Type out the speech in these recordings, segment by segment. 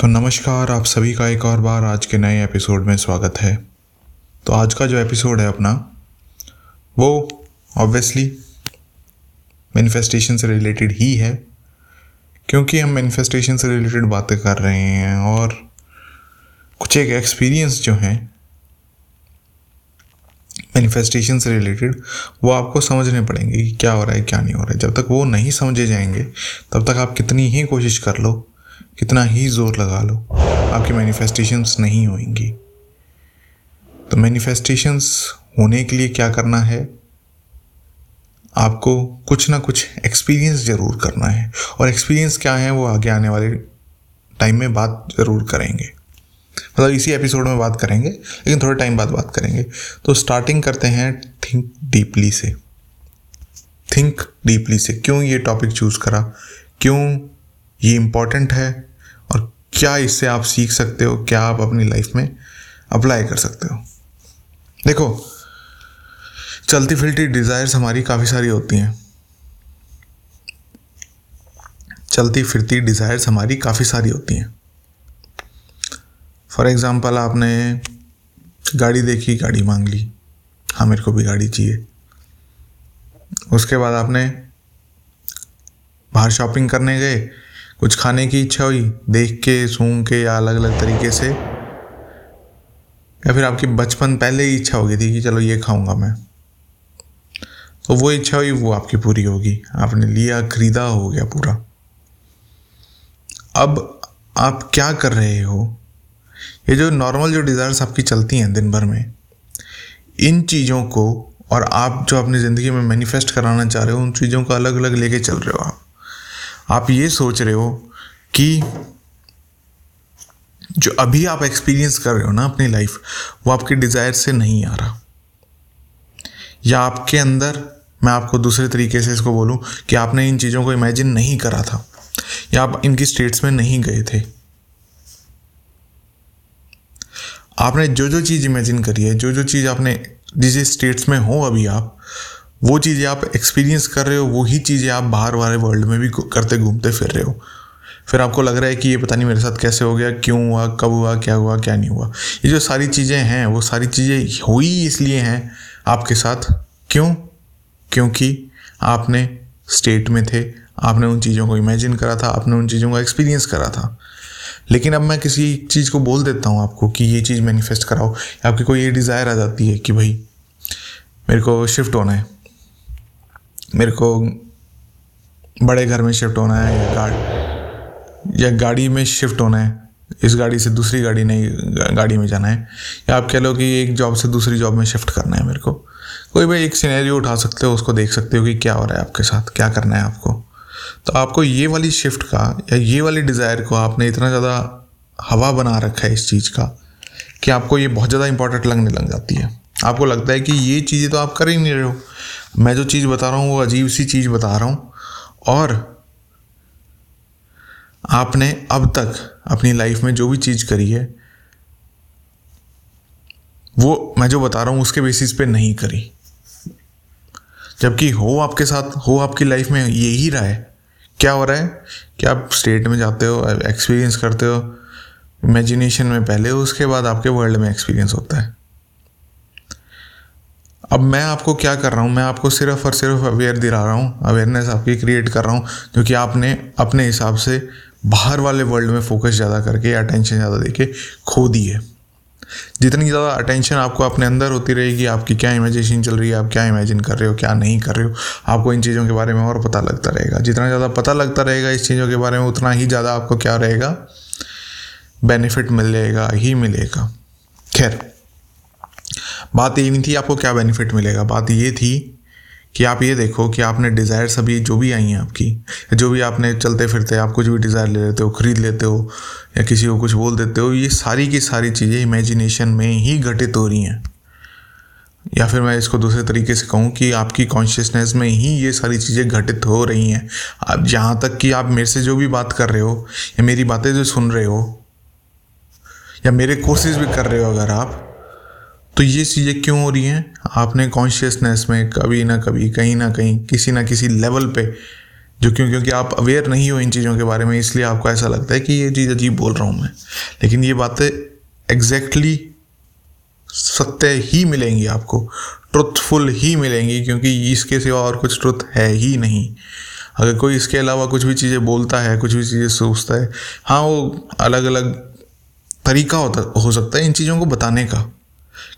तो नमस्कार, आप सभी का एक और बार आज के नए एपिसोड में स्वागत है। तो आज का जो एपिसोड है अपना, वो ऑब्वियसली मैनिफेस्टेशन से रिलेटेड ही है, क्योंकि हम मैनिफेस्टेशन से रिलेटेड बातें कर रहे हैं और कुछ एक एक्सपीरियंस जो हैं मैनिफेस्टेशन से रिलेटेड वो आपको समझने पड़ेंगे कि क्या हो रहा है क्या नहीं हो रहा है। जब तक वो नहीं समझे जाएंगे तब तक आप कितनी ही कोशिश कर लो, कितना ही जोर लगा लो, आपकी मैनिफेस्टेशंस नहीं होंगी। तो मैनिफेस्टेशंस होने के लिए क्या करना है, आपको कुछ ना कुछ एक्सपीरियंस ज़रूर करना है। और एक्सपीरियंस क्या है वो आगे आने वाले टाइम में बात ज़रूर करेंगे, मतलब इसी एपिसोड में बात करेंगे, लेकिन थोड़े टाइम बाद बात करेंगे। तो स्टार्टिंग करते हैं थिंक डीपली से। थिंक डीपली से क्यों ये टॉपिक चूज़ करा, क्यों ये इम्पॉर्टेंट है और क्या इससे आप सीख सकते हो, क्या आप अपनी लाइफ में अप्लाई कर सकते हो। देखो, चलती फिरती डिज़ायर्स हमारी काफ़ी सारी होती हैं, फॉर एग्ज़ाम्पल, आपने गाड़ी देखी, गाड़ी मांग ली, हाँ मेरे को भी गाड़ी चाहिए। उसके बाद आपने बाहर शॉपिंग करने गए, कुछ खाने की इच्छा हुई, देख के सूंघ के या अलग अलग तरीके से, या फिर आपकी बचपन पहले ही इच्छा हो गई थी कि चलो ये खाऊंगा मैं, तो वो इच्छा हुई, वो आपकी पूरी होगी, आपने लिया, खरीदा, हो गया पूरा। अब आप क्या कर रहे हो, ये जो नॉर्मल जो डिज़ायर्स आपकी चलती हैं दिन भर में, इन चीज़ों को और आप जो अपनी ज़िंदगी में मैनिफेस्ट कराना चाह रहे हो उन चीज़ों को अलग अलग लेके चल रहे हो। आप ये सोच रहे हो कि जो अभी आप एक्सपीरियंस कर रहे हो ना अपनी लाइफ, वो आपके डिज़ायर से नहीं आ रहा, या आपके अंदर, मैं आपको दूसरे तरीके से इसको बोलूं, कि आपने इन चीज़ों को इमेजिन नहीं करा था, या आप इनकी स्टेट्स में नहीं गए थे। आपने जो जो चीज़ इमेजिन करी है, जो जो चीज़ आपने, जिस स्टेट्स में हो अभी आप, वो चीज़ें आप एक्सपीरियंस कर रहे हो, वही चीज़ें आप बाहर वाले वर्ल्ड में भी करते घूमते फिर रहे हो। फिर आपको लग रहा है कि ये पता नहीं मेरे साथ कैसे हो गया, क्यों हुआ, कब हुआ क्या नहीं हुआ। ये जो सारी चीज़ें हैं वो सारी चीज़ें हुई इसलिए हैं आपके साथ, क्यों? क्योंकि आपने स्टेट में थे, आपने उन चीज़ों को इमेजिन करा था, आपने उन चीज़ों को एक्सपीरियंस करा था। लेकिन अब मैं किसी चीज़ को बोल देता हूँ आपको कि ये चीज़ मैनिफेस्ट कराओ, आपकी कोई ये डिज़ायर आ जाती है कि भाई मेरे को शिफ्ट होना है, मेरे को बड़े घर में शिफ्ट होना है, या गाड़ी में शिफ्ट होना है, इस गाड़ी से दूसरी गाड़ी नहीं गाड़ी में जाना है, या आप कह लो कि एक जॉब से दूसरी जॉब में शिफ्ट करना है मेरे को। कोई भी एक सिनेरियो उठा सकते हो, उसको देख सकते हो कि क्या हो रहा है आपके साथ, क्या करना है आपको। तो आपको ये वाली शिफ्ट का या ये वाली डिज़ायर को आपने इतना ज़्यादा हवा बना रखा है इस चीज़ का कि आपको ये बहुत ज़्यादा इंपॉर्टेंट लगने लग जाती है। आपको लगता है कि ये चीज़ें तो आप कर ही नहीं रहे हो, मैं जो चीज़ बता रहा हूँ वो अजीब सी चीज़ बता रहा हूँ। और आपने अब तक अपनी लाइफ में जो भी चीज़ करी है वो मैं जो बता रहा हूँ उसके बेसिस पे नहीं करी, जबकि हो आपके साथ, हो आपकी लाइफ में यही रहा है। क्या हो रहा है कि आप स्टेट में जाते हो, एक्सपीरियंस करते हो, इमेजिनेशन में पहले, उसके बाद आपके वर्ल्ड में एक्सपीरियंस होता है। अब मैं आपको क्या कर रहा हूँ, मैं आपको सिर्फ और सिर्फ अवेयर दिला रहा हूँ, अवेयरनेस आपकी क्रिएट कर रहा हूँ, जो कि आपने अपने हिसाब से बाहर वाले वर्ल्ड में फोकस ज़्यादा करके, अटेंशन ज़्यादा देके खो दी है। जितनी ज़्यादा अटेंशन आपको अपने अंदर होती रहेगी, आपकी क्या इमेजिनेशन चल रही है, आप क्या इमेजिन कर रहे हो, क्या नहीं कर रहे हो, आपको इन चीज़ों के बारे में और पता लगता रहेगा। जितना ज़्यादा पता लगता रहेगा इस चीज़ों के बारे में, उतना ही ज़्यादा आपको क्या रहेगा, बेनिफिट मिलेगा ही मिलेगा। खैर, बात ये नहीं थी आपको क्या बेनिफिट मिलेगा, बात ये थी कि आप ये देखो कि आपने डिज़ायर्स अभी जो भी आई हैं आपकी, जो भी आपने चलते फिरते, आप कुछ भी डिज़ायर ले लेते हो, ख़रीद लेते हो, या किसी को कुछ बोल देते हो, ये सारी की सारी चीज़ें इमेजिनेशन में ही घटित हो रही हैं। या फिर मैं इसको दूसरे तरीके से कहूँ कि आपकी कॉन्शियसनेस में ही ये सारी चीज़ें घटित हो रही हैं। आप जहाँ तक कि आप मेरे से जो भी बात कर रहे हो, या मेरी बातें जो सुन रहे हो, या मेरे कोर्सेज भी कर रहे हो अगर आप, तो ये चीज़ें क्यों हो रही हैं? आपने कॉन्शियसनेस में कभी ना कभी, कहीं ना कहीं, किसी ना किसी लेवल पे जो क्योंकि आप अवेयर नहीं हो इन चीज़ों के बारे में, इसलिए आपको ऐसा लगता है कि ये चीज़ अजीब बोल रहा हूँ मैं, लेकिन ये बातें एग्जैक्टली सत्य ही मिलेंगी आपको, ट्रुथफुल ही मिलेंगी, क्योंकि इसके सिवा और कुछ ट्रुथ है ही नहीं। अगर कोई इसके अलावा कुछ भी चीज़ें बोलता है, कुछ भी चीज़ें सोचता है, हाँ वो अलग अलग तरीका होता हो सकता है इन चीज़ों को बताने का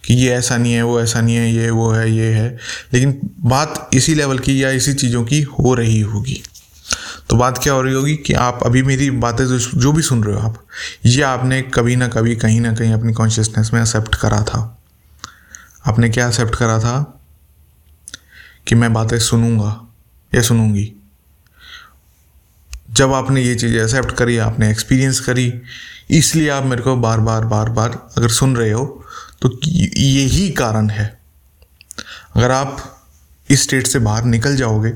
कि ये ऐसा नहीं है, वो ऐसा नहीं है, ये वो है, ये है, लेकिन बात इसी लेवल की या इसी चीज़ों की हो रही होगी। तो बात क्या हो रही होगी कि आप अभी मेरी बातें जो भी सुन रहे हो आप, ये आपने कभी ना कभी कहीं ना कहीं अपनी कॉन्शियसनेस में एक्सेप्ट करा था। आपने क्या एक्सेप्ट करा था कि मैं बातें सुनूंगा या सुनूंगी। जब आपने ये चीज़ें एक्सेप्ट करी, आपने एक्सपीरियंस करी, इसलिए आप मेरे को बार बार अगर सुन रहे हो तो यही कारण है। अगर आप इस स्टेट से बाहर निकल जाओगे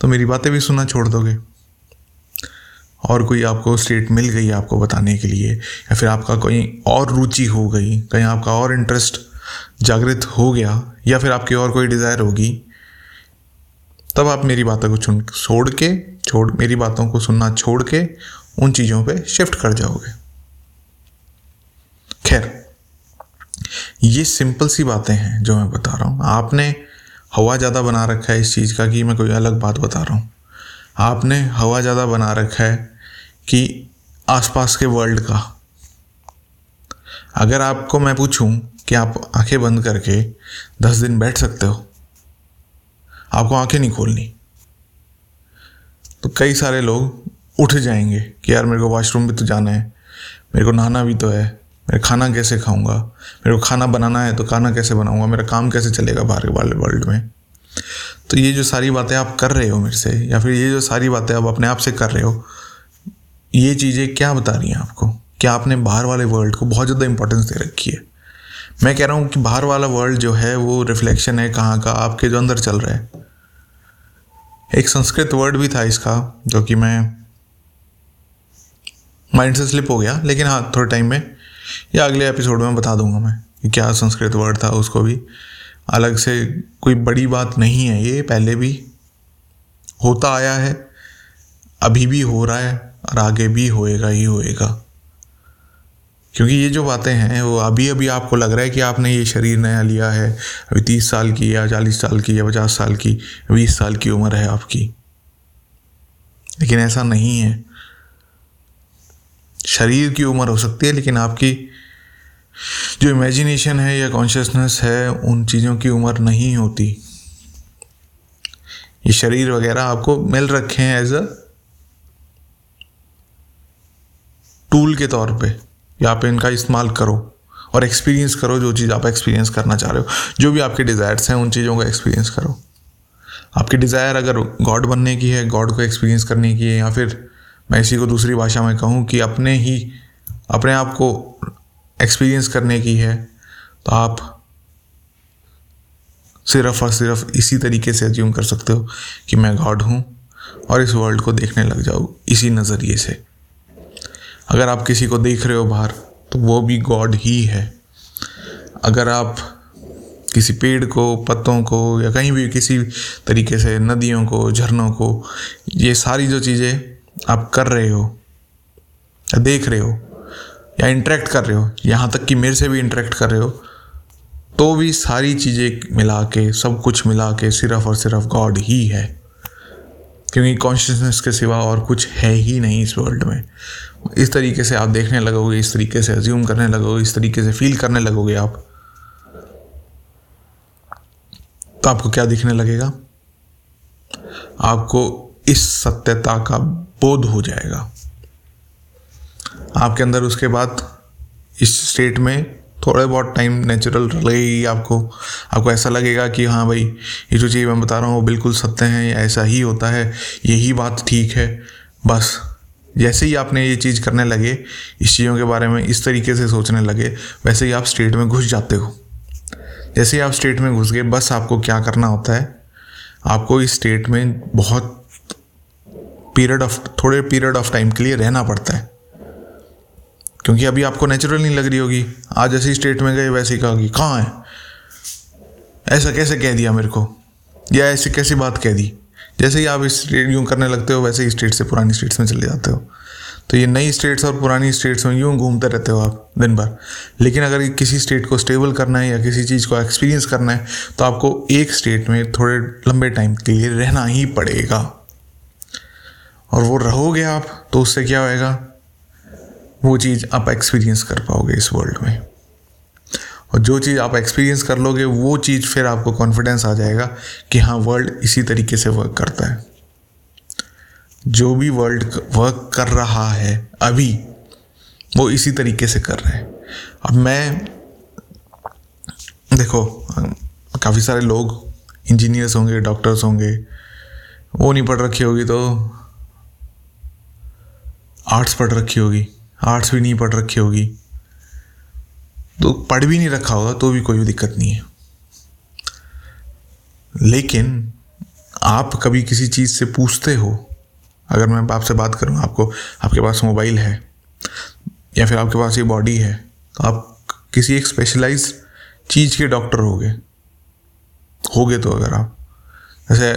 तो मेरी बातें भी सुनना छोड़ दोगे और कोई आपको स्टेट मिल गई आपको बताने के लिए, या फिर आपका कोई और रुचि हो गई, कहीं आपका और इंटरेस्ट जागृत हो गया, या फिर आपकी और कोई डिज़ायर होगी, तब आप मेरी बातों को मेरी बातों को सुनना छोड़ के उन चीज़ों पे शिफ्ट कर जाओगे। खैर, ये सिंपल सी बातें हैं जो मैं बता रहा हूँ। आपने हवा ज़्यादा बना रखा है इस चीज़ का कि मैं कोई अलग बात बता रहा हूँ। आपने हवा ज़्यादा बना रखा है कि आसपास के वर्ल्ड का। अगर आपको मैं पूछूं कि आप आंखें बंद करके 10 दिन बैठ सकते हो, आपको आंखें नहीं खोलनी, तो कई सारे लोग उठ जाएंगे कि यार मेरे को वॉशरूम भी तो जाना है, मेरे को नहाना भी तो है, मैं खाना कैसे खाऊंगा, मेरे को खाना बनाना है तो खाना कैसे बनाऊंगा, मेरा काम कैसे चलेगा बाहर वाले वर्ल्ड में। तो ये जो सारी बातें आप कर रहे हो मेरे से, या फिर ये जो सारी बातें आप अपने आप से कर रहे हो, ये चीज़ें क्या बता रही हैं आपको कि आपने बाहर वाले वर्ल्ड को बहुत ज़्यादा इंपॉर्टेंस दे रखी है। मैं कह रहा हूँ कि बाहर वाला वर्ल्ड जो है वो रिफ्लेक्शन है कहाँ का, आपके जो अंदर चल रहा है। एक संस्कृत वर्ड भी था इसका जो कि मैं माइंड से स्लिप हो गया, लेकिन हाँ थोड़े टाइम में या अगले एपिसोड में बता दूंगा मैं कि क्या संस्कृत वर्ड था। उसको भी अलग से कोई बड़ी बात नहीं है, ये पहले भी होता आया है, अभी भी हो रहा है और आगे भी होएगा ही होएगा, क्योंकि ये जो बातें हैं वो अभी अभी आपको लग रहा है कि आपने ये शरीर नया लिया है, अभी 30 साल की या 40 साल की या 50 साल की 20 साल की उम्र है आपकी, लेकिन ऐसा नहीं है। शरीर की उम्र हो सकती है, लेकिन आपकी जो इमेजिनेशन है या कॉन्शियसनेस है उन चीज़ों की उम्र नहीं होती। ये शरीर वगैरह आपको मिल रखे हैं एज अ टूल के तौर पे, या आप इनका इस्तेमाल करो और एक्सपीरियंस करो जो चीज़ आप एक्सपीरियंस करना चाह रहे हो, जो भी आपके डिज़ायर्स हैं उन चीज़ों का एक्सपीरियंस करो। आपकी डिज़ायर अगर गॉड बनने की है, गॉड को एक्सपीरियंस करने की है, या फिर मैं इसी को दूसरी भाषा में कहूँ कि अपने आप को एक्सपीरियंस करने की है, तो आप सिर्फ और सिर्फ इसी तरीके से अज्यूम कर सकते हो कि मैं गॉड हूँ और इस वर्ल्ड को देखने लग जाओ इसी नज़रिए से। अगर आप किसी को देख रहे हो बाहर तो वो भी गॉड ही है। अगर आप किसी पेड़ को, पत्तों को, या कहीं भी किसी तरीके से नदियों को, झरनों को, ये सारी जो चीज़ें आप कर रहे हो या देख रहे हो या इंटरेक्ट कर रहे हो, यहाँ तक कि मेरे से भी इंटरेक्ट कर रहे हो, तो भी सारी चीज़ें मिला के, सब कुछ मिला के सिर्फ और सिर्फ गॉड ही है, क्योंकि कॉन्शियसनेस के सिवा और कुछ है ही नहीं इस वर्ल्ड में। इस तरीके से आप देखने लगोगे, इस तरीके से अज्यूम करने लगोगे, इस तरीके से फील करने लगोगे आप, तो आपको क्या दिखने लगेगा? आपको इस सत्यता का बोध हो जाएगा। आपके अंदर उसके बाद इस स्टेट में थोड़े बहुत टाइम नेचुरल लगेगी आपको। आपको ऐसा लगेगा कि हाँ भाई, ये जो चीज़ मैं बता रहा हूँ वो बिल्कुल सत्य है, ऐसा ही होता है, यही बात ठीक है। बस जैसे ही आपने ये चीज़ करने लगे, इस चीज़ों के बारे में इस तरीके से सोचने लगे, वैसे ही आप स्टेट में घुस जाते हो। जैसे ही आप स्टेट में घुस गए, बस आपको क्या करना होता है, आपको इस स्टेट में बहुत थोड़े पीरियड ऑफ टाइम के लिए रहना पड़ता है, क्योंकि अभी आपको नेचुरल नहीं लग रही होगी। आज जैसे ही स्टेट में गए वैसे ही कहा कि कहाँ है, ऐसा कैसे कह दिया मेरे को, या ऐसी कैसी बात कह दी, जैसे ही आप स्टेट यूँ करने लगते हो वैसे ही स्टेट से पुरानी स्टेट्स में चले जाते हो। तो ये नई स्टेट्स और पुरानी स्टेट्स में यूँ घूमते रहते हो आप दिन भर। लेकिन अगर किसी स्टेट को स्टेबल करना है या किसी चीज़ को एक्सपीरियंस करना है तो आपको एक स्टेट में थोड़े लंबे टाइम के लिए रहना ही पड़ेगा। और वो रहोगे आप तो उससे क्या होएगा, वो चीज़ आप एक्सपीरियंस कर पाओगे इस वर्ल्ड में। और जो चीज़ आप एक्सपीरियंस कर लोगे वो चीज़ फिर आपको कॉन्फिडेंस आ जाएगा कि हाँ, वर्ल्ड इसी तरीके से वर्क करता है। जो भी वर्ल्ड वर्क कर रहा है अभी वो इसी तरीके से कर रहा है। अब मैं देखो, काफ़ी सारे लोग इंजीनियर्स होंगे, डॉक्टर्स होंगे, वो नहीं पढ़ रखी होगी तो आर्ट्स पढ़ रखी होगी, आर्ट्स भी नहीं पढ़ रखी होगी तो पढ़ भी नहीं रखा होगा तो भी कोई दिक्कत नहीं है। लेकिन आप कभी किसी चीज़ से पूछते हो, अगर मैं आपसे बात करूँ, आपको आपके पास मोबाइल है या फिर आपके पास ये बॉडी है तो आप किसी एक स्पेशलाइज चीज़ के डॉक्टर होगे तो अगर आप जैसे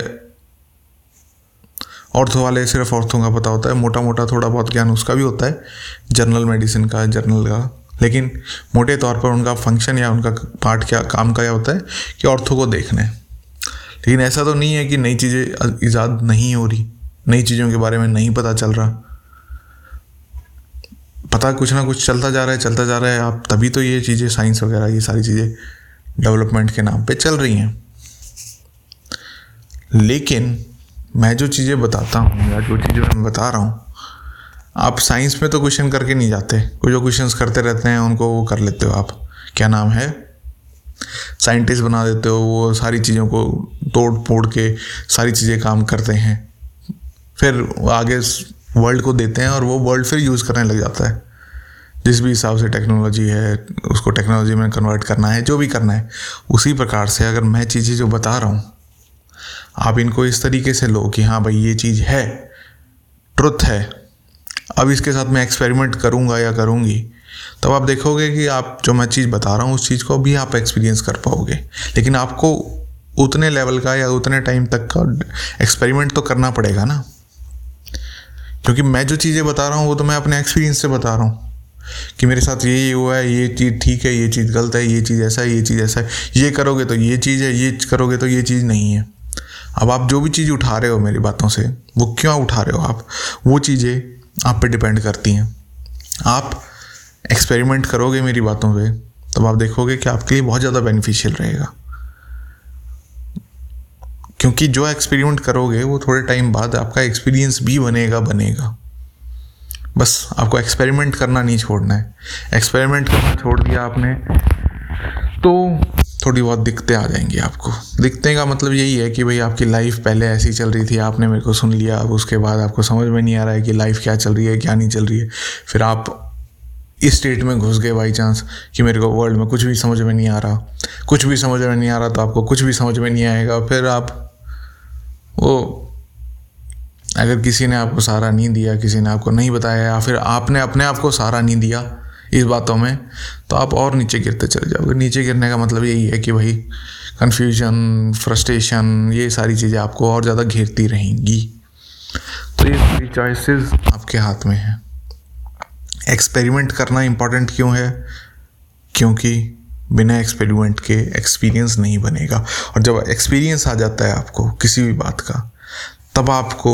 ऑर्थो वाले सिर्फ ऑर्थो का पता होता है, मोटा मोटा थोड़ा बहुत ज्ञान उसका भी होता है, जनरल मेडिसिन का, जनरल का, लेकिन मोटे तौर पर उनका फंक्शन या उनका पार्ट क्या, काम का क्या होता है कि ऑर्थो को देखना है। लेकिन ऐसा तो नहीं है कि नई चीज़ें ईजाद नहीं हो रही, नई चीज़ों के बारे में नहीं पता चल रहा, पता कुछ ना कुछ चलता जा रहा है आप, तभी तो ये चीज़ें साइंस वगैरह ये सारी चीज़ें डेवलपमेंट के नाम पे चल रही हैं। लेकिन मैं जो चीज़ें बताता हूँ या जो चीज़ें मैं बता रहा हूँ, आप साइंस में तो क्वेश्चन करके नहीं जाते, कोई जो क्वेश्चंस करते रहते हैं उनको वो कर लेते हो आप, क्या नाम है, साइंटिस्ट बना देते हो, वो सारी चीज़ों को तोड़ फोड़ के सारी चीज़ें काम करते हैं, फिर आगे वर्ल्ड को देते हैं और वो वर्ल्ड फिर यूज़ करने लग जाता है। जिस भी हिसाब से टेक्नोलॉजी है उसको टेक्नोलॉजी में कन्वर्ट करना है, जो भी करना है। उसी प्रकार से अगर मैं चीज़ें जो बता रहा हूँ आप इनको इस तरीके से लो कि हाँ भाई ये चीज़ है, ट्रुथ है, अब इसके साथ मैं एक्सपेरिमेंट करूँगा या करूँगी, तब आप देखोगे कि आप जो मैं चीज़ बता रहा हूँ उस चीज़ को भी आप एक्सपीरियंस कर पाओगे। लेकिन आपको उतने लेवल का या उतने टाइम तक का एक्सपेरिमेंट तो करना पड़ेगा ना, क्योंकि मैं जो चीज़ें बता रहा हूँ वो तो मैं अपने एक्सपीरियंस से बता रहा हूँ कि मेरे साथ ये हुआ है, ये चीज़ ठीक है, ये चीज़ गलत है, ये चीज़ ऐसा है, ये चीज़ ऐसा है, ये करोगे तो ये चीज़ है, ये करोगे तो ये चीज़ नहीं है। अब आप जो भी चीज़ उठा रहे हो मेरी बातों से, वो क्यों उठा रहे हो आप, वो चीज़ें आप पे डिपेंड करती हैं। आप एक्सपेरिमेंट करोगे मेरी बातों पे तब आप देखोगे कि आपके लिए बहुत ज़्यादा बेनिफिशियल रहेगा, क्योंकि जो एक्सपेरिमेंट करोगे वो थोड़े टाइम बाद आपका एक्सपीरियंस भी बनेगा। बस आपको एक्सपेरिमेंट करना नहीं छोड़ना है। एक्सपेरिमेंट करना छोड़ दिया आपने तो थोड़ी बहुत दिक्कतें आ जाएंगी आपको। दिक्कतें का मतलब यही है कि भाई आपकी लाइफ पहले ऐसी चल रही थी, आपने मेरे को सुन लिया, अब उसके बाद आपको समझ में नहीं आ रहा है कि लाइफ क्या चल रही है क्या नहीं चल रही है, फिर आप इस स्टेट में घुस गए बाई चांस कि मेरे को वर्ल्ड में कुछ भी समझ में नहीं आ रहा तो आपको कुछ भी समझ में नहीं आएगा। फिर आप वो, अगर किसी ने आपको सहारा नहीं दिया, किसी ने आपको नहीं बताया या फिर आपने अपने आप को सहारा नहीं दिया इस बातों में, तो आप और नीचे गिरते चले जाओगे। नीचे गिरने का मतलब यही है कि भाई कन्फ्यूजन, फ्रस्ट्रेशन, ये सारी चीज़ें आपको और ज़्यादा घेरती रहेंगी। तो ये सारी चॉइसेस आपके हाथ में है। एक्सपेरिमेंट करना इम्पॉर्टेंट क्यों है, क्योंकि बिना एक्सपेरिमेंट के एक्सपीरियंस नहीं बनेगा। और जब एक्सपीरियंस आ जाता है आपको किसी भी बात का, तब आपको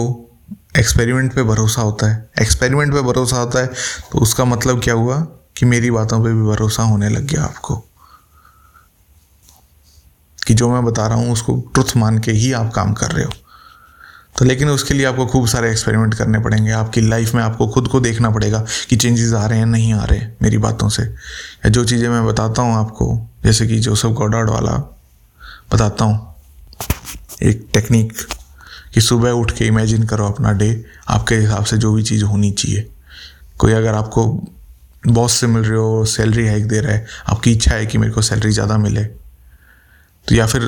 एक्सपेरिमेंट पे भरोसा होता है। तो उसका मतलब क्या हुआ कि मेरी बातों पे भी भरोसा होने लग गया आपको, कि जो मैं बता रहा हूँ उसको ट्रुथ मान के ही आप काम कर रहे हो। तो लेकिन उसके लिए आपको खूब सारे एक्सपेरिमेंट करने पड़ेंगे। आपकी लाइफ में आपको खुद को देखना पड़ेगा कि चेंजेस आ रहे हैं नहीं आ रहे मेरी बातों से, या जो चीज़ें मैं बताता हूँ आपको, जैसे कि जोसेफ गॉडार्ड वाला बताता हूँ एक टेक्निक कि सुबह उठ के इमेजिन करो अपना डे, आपके हिसाब से जो भी चीज़ होनी चाहिए। कोई अगर आपको बॉस से मिल रहे हो, सैलरी हाइक दे रहा है, आपकी इच्छा है कि मेरे को सैलरी ज़्यादा मिले, तो या फिर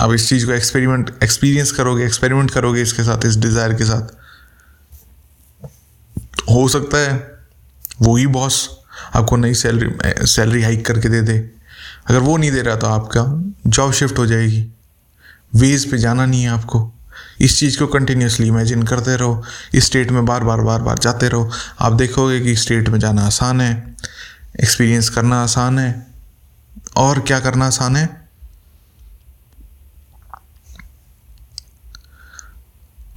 आप इस चीज़ को एक्सपेरिमेंट करोगे इसके साथ, इस डिज़ायर के साथ। हो सकता है वही बॉस आपको नई सैलरी हाइक करके दे दे, अगर वो नहीं दे रहा तो आपका जॉब शिफ्ट हो जाएगी, वेज पे जाना नहीं है आपको, इस चीज़ को कंटिन्यूसली इमेजिन करते रहो, इस स्टेट में बार बार जाते रहो। आप देखोगे कि स्टेट में जाना आसान है, एक्सपीरियंस करना आसान है। और क्या करना आसान है?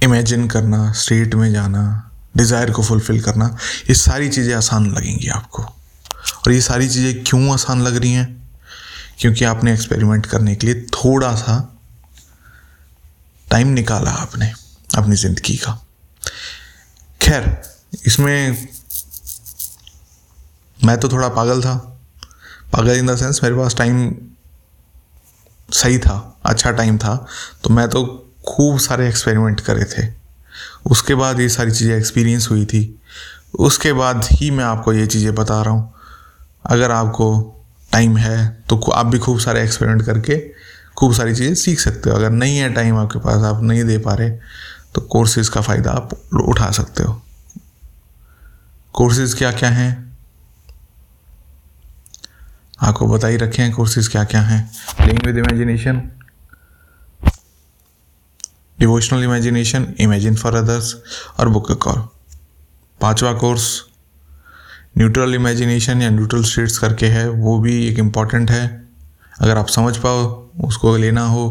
इमेजिन करना, स्टेट में जाना, डिज़ायर को फुलफ़िल करना, ये सारी चीज़ें आसान लगेंगी आपको। और ये सारी चीज़ें क्यों आसान लग रही हैं? क्योंकि आपने एक्सपेरिमेंट करने के लिए थोड़ा सा टाइम निकाला आपने अपनी ज़िंदगी का। खैर, इसमें मैं तो थोड़ा पागल था, पागल इन द सेंस मेरे पास टाइम सही था, अच्छा टाइम था, तो मैं तो खूब सारे एक्सपेरिमेंट करे थे। उसके बाद ये सारी चीज़ें एक्सपीरियंस हुई थी, उसके बाद ही मैं आपको ये चीज़ें बता रहा हूँ। अगर आपको टाइम है तो आप भी खूब सारे एक्सपेरिमेंट करके खूब सारी चीज़ें सीख सकते हो। अगर नहीं है टाइम आपके पास, आप नहीं दे पा रहे, तो कोर्सेज़ का फ़ायदा आप उठा सकते हो। कोर्सेज़ क्या क्या हैं आपको बता ही रखे हैं। कोर्सेज़ क्या क्या हैं? Playing with imagination, devotional imagination, imagine for others और बुक अ कॉल। 5वां कोर्स न्यूट्रल इमेजिनेशन या न्यूट्रल स्टेट्स करके है, वो भी एक इम्पॉर्टेंट है। अगर आप समझ पाओ, उसको लेना हो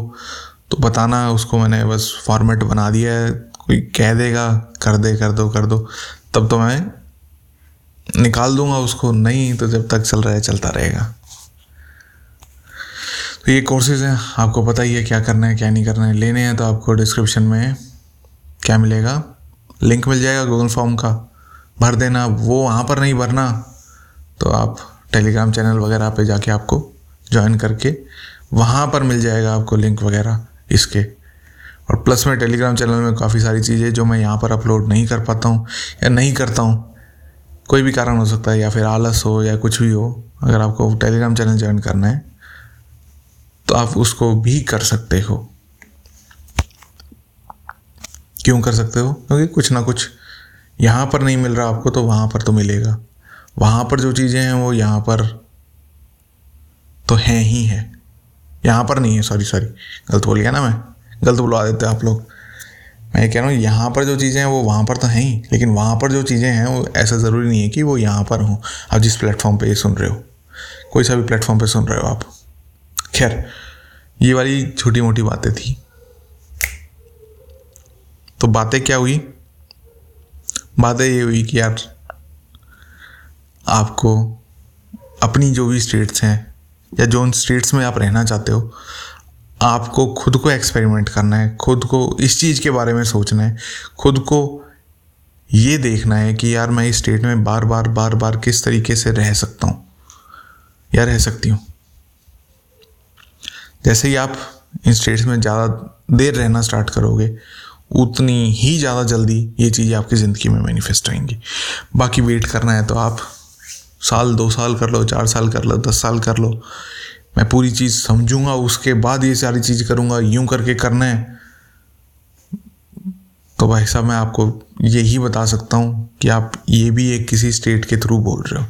तो बताना। उसको मैंने बस फॉर्मेट बना दिया है, कोई कह देगा कर दो तब तो मैं निकाल दूंगा उसको, नहीं तो जब तक चल रहा है चलता रहेगा। तो ये कोर्सेज हैं, आपको पता ही है क्या करना है क्या नहीं करना है। लेने हैं तो आपको डिस्क्रिप्शन में क्या मिलेगा, लिंक मिल जाएगा गूगल फॉर्म का, भर देना। वो वहाँ पर नहीं भरना तो आप टेलीग्राम चैनल वगैरह पे जाके आपको ज्वाइन करके वहाँ पर मिल जाएगा आपको लिंक वगैरह इसके। और प्लस में टेलीग्राम चैनल में काफ़ी सारी चीज़ें जो मैं यहाँ पर अपलोड नहीं कर पाता हूँ या नहीं करता हूँ, कोई भी कारण हो सकता है, या फिर आलस हो या कुछ भी हो, अगर आपको टेलीग्राम चैनल ज्वाइन करना है तो आप उसको भी कर सकते हो। क्यों कर सकते हो? क्योंकि कुछ ना कुछ यहाँ पर नहीं मिल रहा आपको तो वहाँ पर तो मिलेगा। वहाँ पर जो चीज़ें हैं वो यहाँ पर तो हैं ही है, यहाँ पर नहीं है। सॉरी गलत बोल गया ना मैं, गलत बुलवा देते हैं आप लोग। मैं कह रहा हूँ यहाँ पर जो चीज़ें हैं वो वहाँ पर तो हैं ही, लेकिन वहाँ पर जो चीज़ें हैं वो ऐसा ज़रूरी नहीं है कि वो यहाँ पर हों। आप जिस प्लेटफॉर्म पे ये सुन रहे हो, कोई सा भी प्लेटफॉर्म पे सुन रहे हो आप। खैर, ये वाली छोटी मोटी बातें थी। तो बातें क्या हुई? बातें ये हुई कि यार आपको अपनी जो भी स्टेट्स हैं या जो उन स्टेट्स में आप रहना चाहते हो, आपको खुद को एक्सपेरिमेंट करना है, खुद को इस चीज़ के बारे में सोचना है, खुद को ये देखना है कि यार मैं इस स्टेट में बार बार किस तरीके से रह सकता हूँ या रह सकती हूँ। जैसे ही आप इन स्टेट्स में ज़्यादा देर रहना स्टार्ट करोगे, उतनी ही ज़्यादा जल्दी ये चीज़ें आपकी ज़िंदगी में मैनिफेस्ट होंगी। बाकी वेट करना है तो आप 1 साल 2 साल कर लो, 4 साल कर लो, 10 साल कर लो। मैं पूरी चीज़ समझूंगा उसके बाद ये सारी चीज़ करूंगा, यूं करके करना है। तो भाई साहब, मैं आपको यही बता सकता हूं कि आप ये भी एक किसी स्टेट के थ्रू बोल रहे हो।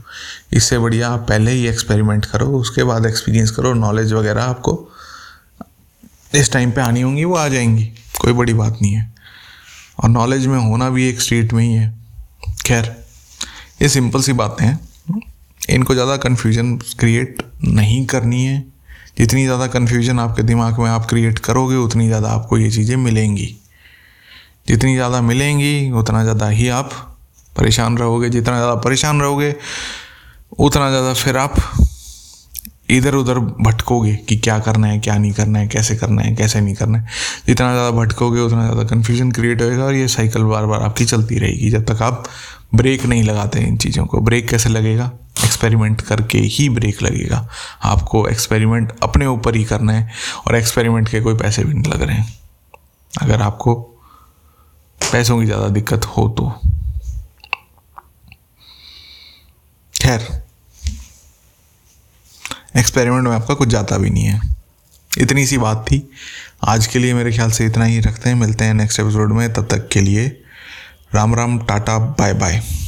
इससे बढ़िया आप पहले ही एक्सपेरिमेंट करो, उसके बाद एक्सपीरियंस करो। नॉलेज वगैरह आपको इस टाइम पे आनी होंगी, वो आ जाएंगी, कोई बड़ी बात नहीं है। और नॉलेज में होना भी एक स्टेट में ही है। खैर, ये सिंपल सी बातें हैं, इनको ज़्यादा कन्फ्यूजन क्रिएट नहीं करनी है। जितनी ज़्यादा कन्फ्यूजन आपके दिमाग में आप क्रिएट करोगे, उतनी ज़्यादा आपको ये चीज़ें मिलेंगी। जितनी ज़्यादा मिलेंगी उतना ज़्यादा ही आप परेशान रहोगे। जितना ज़्यादा परेशान रहोगे उतना ज़्यादा फिर आप इधर उधर भटकोगे कि क्या करना है क्या नहीं करना है, कैसे करना है कैसे नहीं करना है। जितना ज़्यादा भटकोगे उतना ज़्यादा कन्फ्यूजन क्रिएट होएगा और ये साइकिल बार बार आपकी चलती रहेगी जब तक आप ब्रेक नहीं लगाते इन चीज़ों को। ब्रेक कैसे लगेगा? एक्सपेरिमेंट करके ही ब्रेक लगेगा। आपको एक्सपेरिमेंट अपने ऊपर ही करना है, और एक्सपेरिमेंट के कोई पैसे भी नहीं लग रहे हैं। अगर आपको पैसों की ज़्यादा दिक्कत हो तो खैर, एक्सपेरिमेंट में आपका कुछ जाता भी नहीं है। इतनी सी बात थी। आज के लिए मेरे ख्याल से इतना ही रखते हैं। मिलते हैं नेक्स्ट एपिसोड में, तब तक के लिए Ram Ram, tata, bye bye.